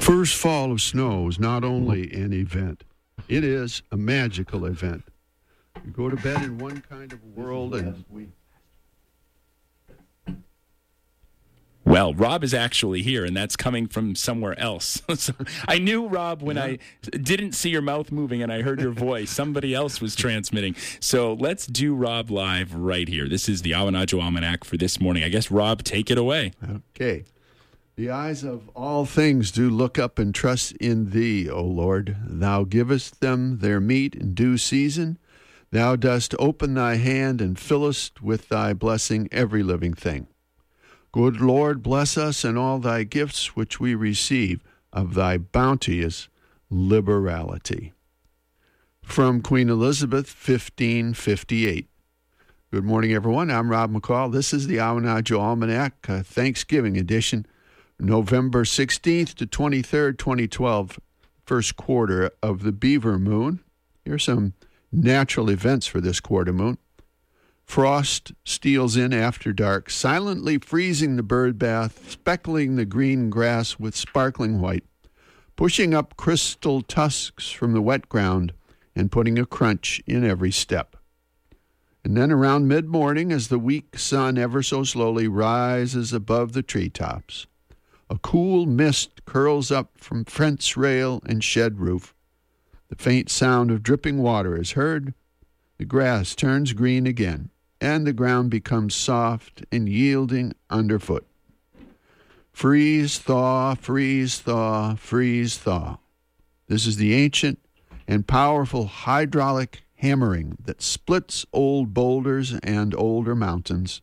The first fall of snow is not only an event, it is a magical event. You go to bed in one kind of world and... Well, Rob is actually here, and that's coming from somewhere else. So I knew, Rob, when I didn't see your mouth moving and I heard your voice, somebody else was transmitting. So let's do Rob live right here. This is the Awanadjo Almanac for this morning. I guess, Rob, take it away. Okay. The eyes of all things do look up and trust in thee, O Lord. Thou givest them their meat in due season. Thou dost open thy hand and fillest with thy blessing every living thing. Good Lord, bless us and all thy gifts which we receive of thy bounteous liberality. From Queen Elizabeth, 1558. Good morning, everyone. I'm Rob McCall. This is the Awanadjo Almanac, Thanksgiving edition, November 16th to 23rd, 2012, first quarter of the Beaver Moon. Here's some natural events for this quarter moon. Frost steals in after dark, silently freezing the birdbath, speckling the green grass with sparkling white, pushing up crystal tusks from the wet ground and putting a crunch in every step. And then around mid-morning, as the weak sun ever so slowly rises above the treetops, a cool mist curls up from fence rail and shed roof. The faint sound of dripping water is heard. The grass turns green again, and the ground becomes soft and yielding underfoot. Freeze, thaw, freeze, thaw, freeze, thaw. This is the ancient and powerful hydraulic hammering that splits old boulders and older mountains,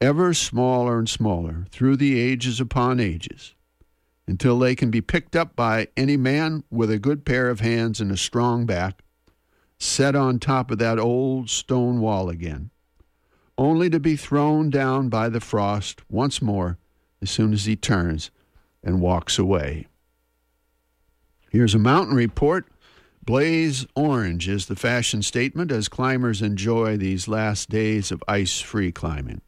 ever smaller and smaller through the ages upon ages, until they can be picked up by any man with a good pair of hands and a strong back, set on top of that old stone wall again, only to be thrown down by the frost once more as soon as he turns and walks away. Here's a mountain report. Blaze orange is the fashion statement as climbers enjoy these last days of ice-free climbing.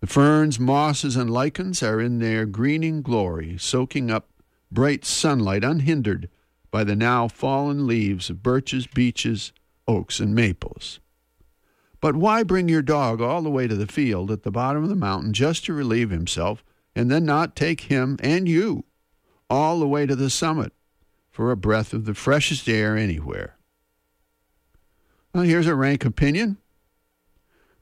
The ferns, mosses, and lichens are in their greening glory, soaking up bright sunlight unhindered by the now fallen leaves of birches, beeches, oaks, and maples. But why bring your dog all the way to the field at the bottom of the mountain just to relieve himself and then not take him and you all the way to the summit for a breath of the freshest air anywhere? Now, here's a rank opinion.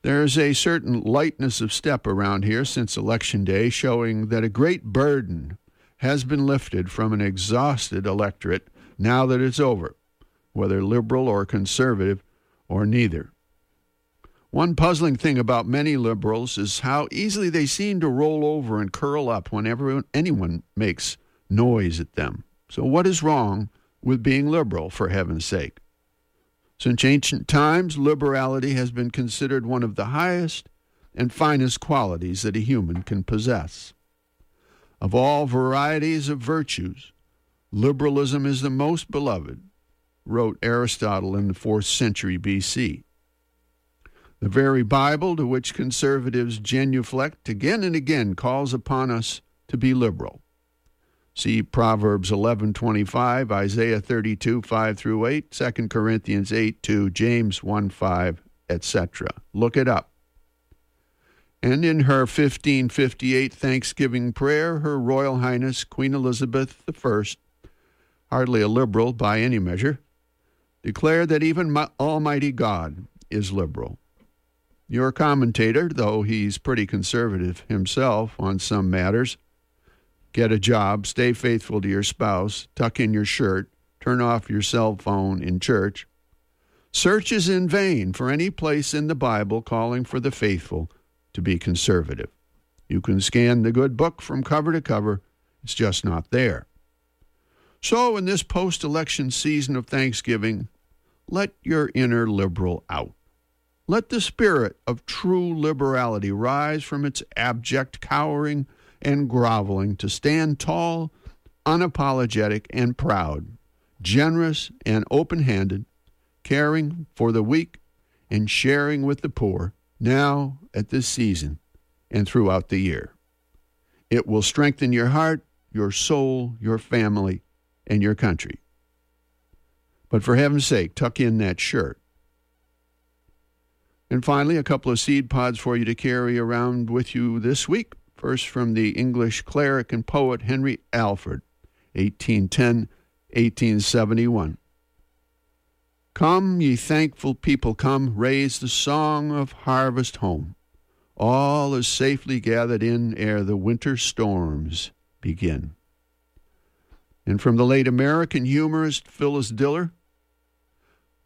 There is a certain lightness of step around here since Election Day, showing that a great burden has been lifted from an exhausted electorate now that it's over, whether liberal or conservative or neither. One puzzling thing about many liberals is how easily they seem to roll over and curl up whenever anyone makes noise at them. So what is wrong with being liberal, for heaven's sake? Since ancient times, liberality has been considered one of the highest and finest qualities that a human can possess. Of all varieties of virtues, liberalism is the most beloved, wrote Aristotle in the 4th century B.C. The very Bible to which conservatives genuflect again and again calls upon us to be liberal. See Proverbs 11:25, Isaiah 32:5-8, 2 Corinthians 8:2, James 1:5, etc. Look it up. And in her 1558 Thanksgiving prayer, Her Royal Highness Queen Elizabeth I, hardly a liberal by any measure, declared that even my Almighty God is liberal. Your commentator, though he's pretty conservative himself on some matters, get a job, stay faithful to your spouse, tuck in your shirt, turn off your cell phone in church, searches in vain for any place in the Bible calling for the faithful to be conservative. You can scan the good book from cover to cover. It's just not there. So in this post-election season of Thanksgiving, let your inner liberal out. Let the spirit of true liberality rise from its abject cowering and groveling to stand tall, unapologetic and proud, generous and open-handed, caring for the weak and sharing with the poor, now, at this season, and throughout the year. It will strengthen your heart, your soul, your family, and your country. But for heaven's sake, tuck in that shirt. And finally, a couple of seed pods for you to carry around with you this week. First, from the English cleric and poet Henry Alford, 1810-1871. Come, ye thankful people, come, raise the song of harvest home. All is safely gathered in ere the winter storms begin. And from the late American humorist Phyllis Diller,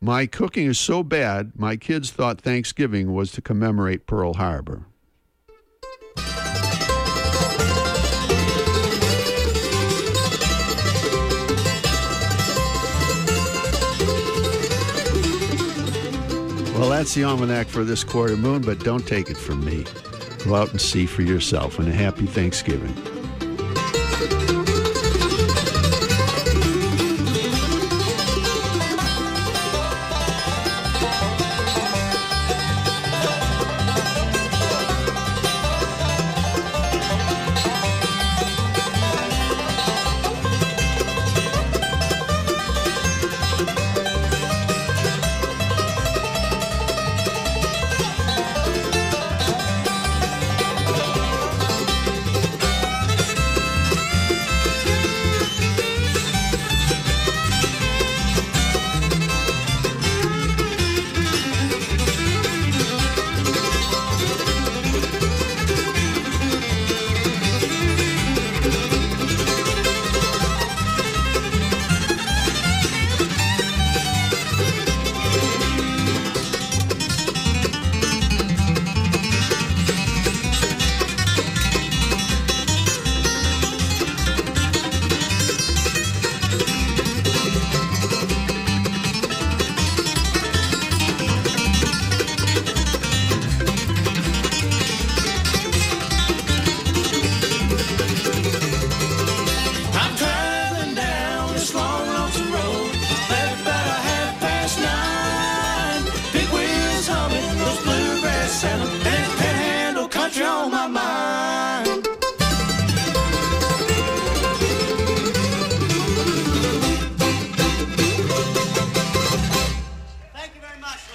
my cooking is so bad, my kids thought Thanksgiving was to commemorate Pearl Harbor. Well, that's the almanac for this quarter moon, but don't take it from me. Go out and see for yourself, and a happy Thanksgiving.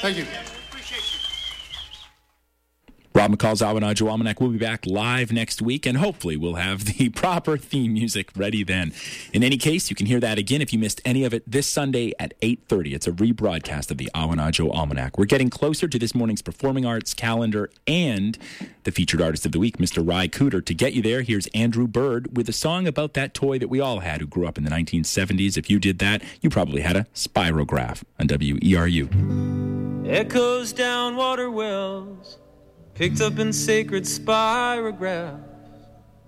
Thank you. Rob McCall's Awanadjo Almanac. We'll be back live next week, and hopefully we'll have the proper theme music ready then. In any case, you can hear that again if you missed any of it this Sunday at 8:30. It's a rebroadcast of the Awanadjo Almanac. We're getting closer to this morning's performing arts calendar and the featured artist of the week, Mr. Ry Cooter. To get you there, here's Andrew Bird with a song about that toy that we all had who grew up in the 1970s. If you did that, you probably had a Spirograph on WERU. Echoes down water wells, picked up in sacred spirographs,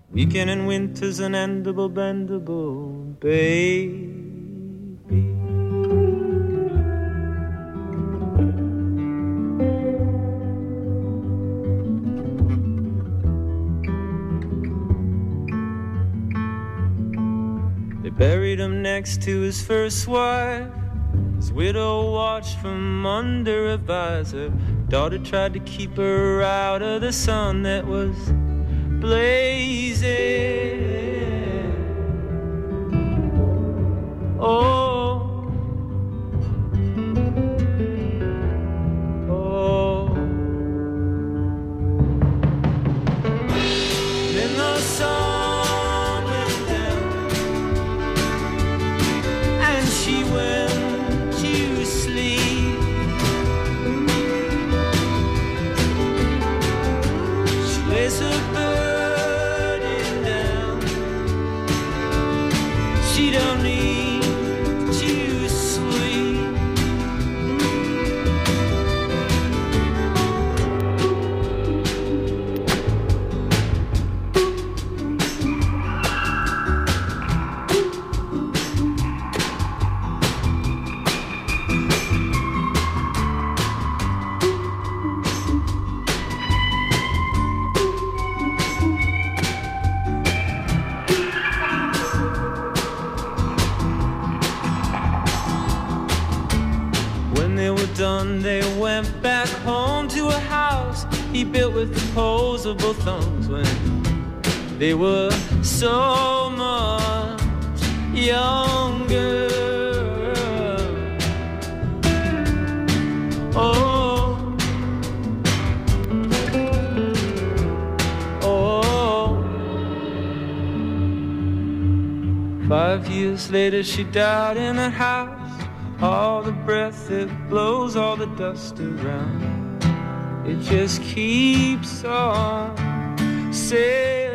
weekend and winter's an endable, bendable, baby. They buried him next to his first wife. His widow watched from under a visor. Daughter tried to keep her out of the sun that was blazing. Oh. Then the sun went down, and she went sleep. She lays her burden down. She don't need to sleep. They went back home to a house he built with opposable thumbs when they were so much. younger. Oh, oh. 5 years later she died in that house. All the breath it blows, all the dust around, it just keeps on saying.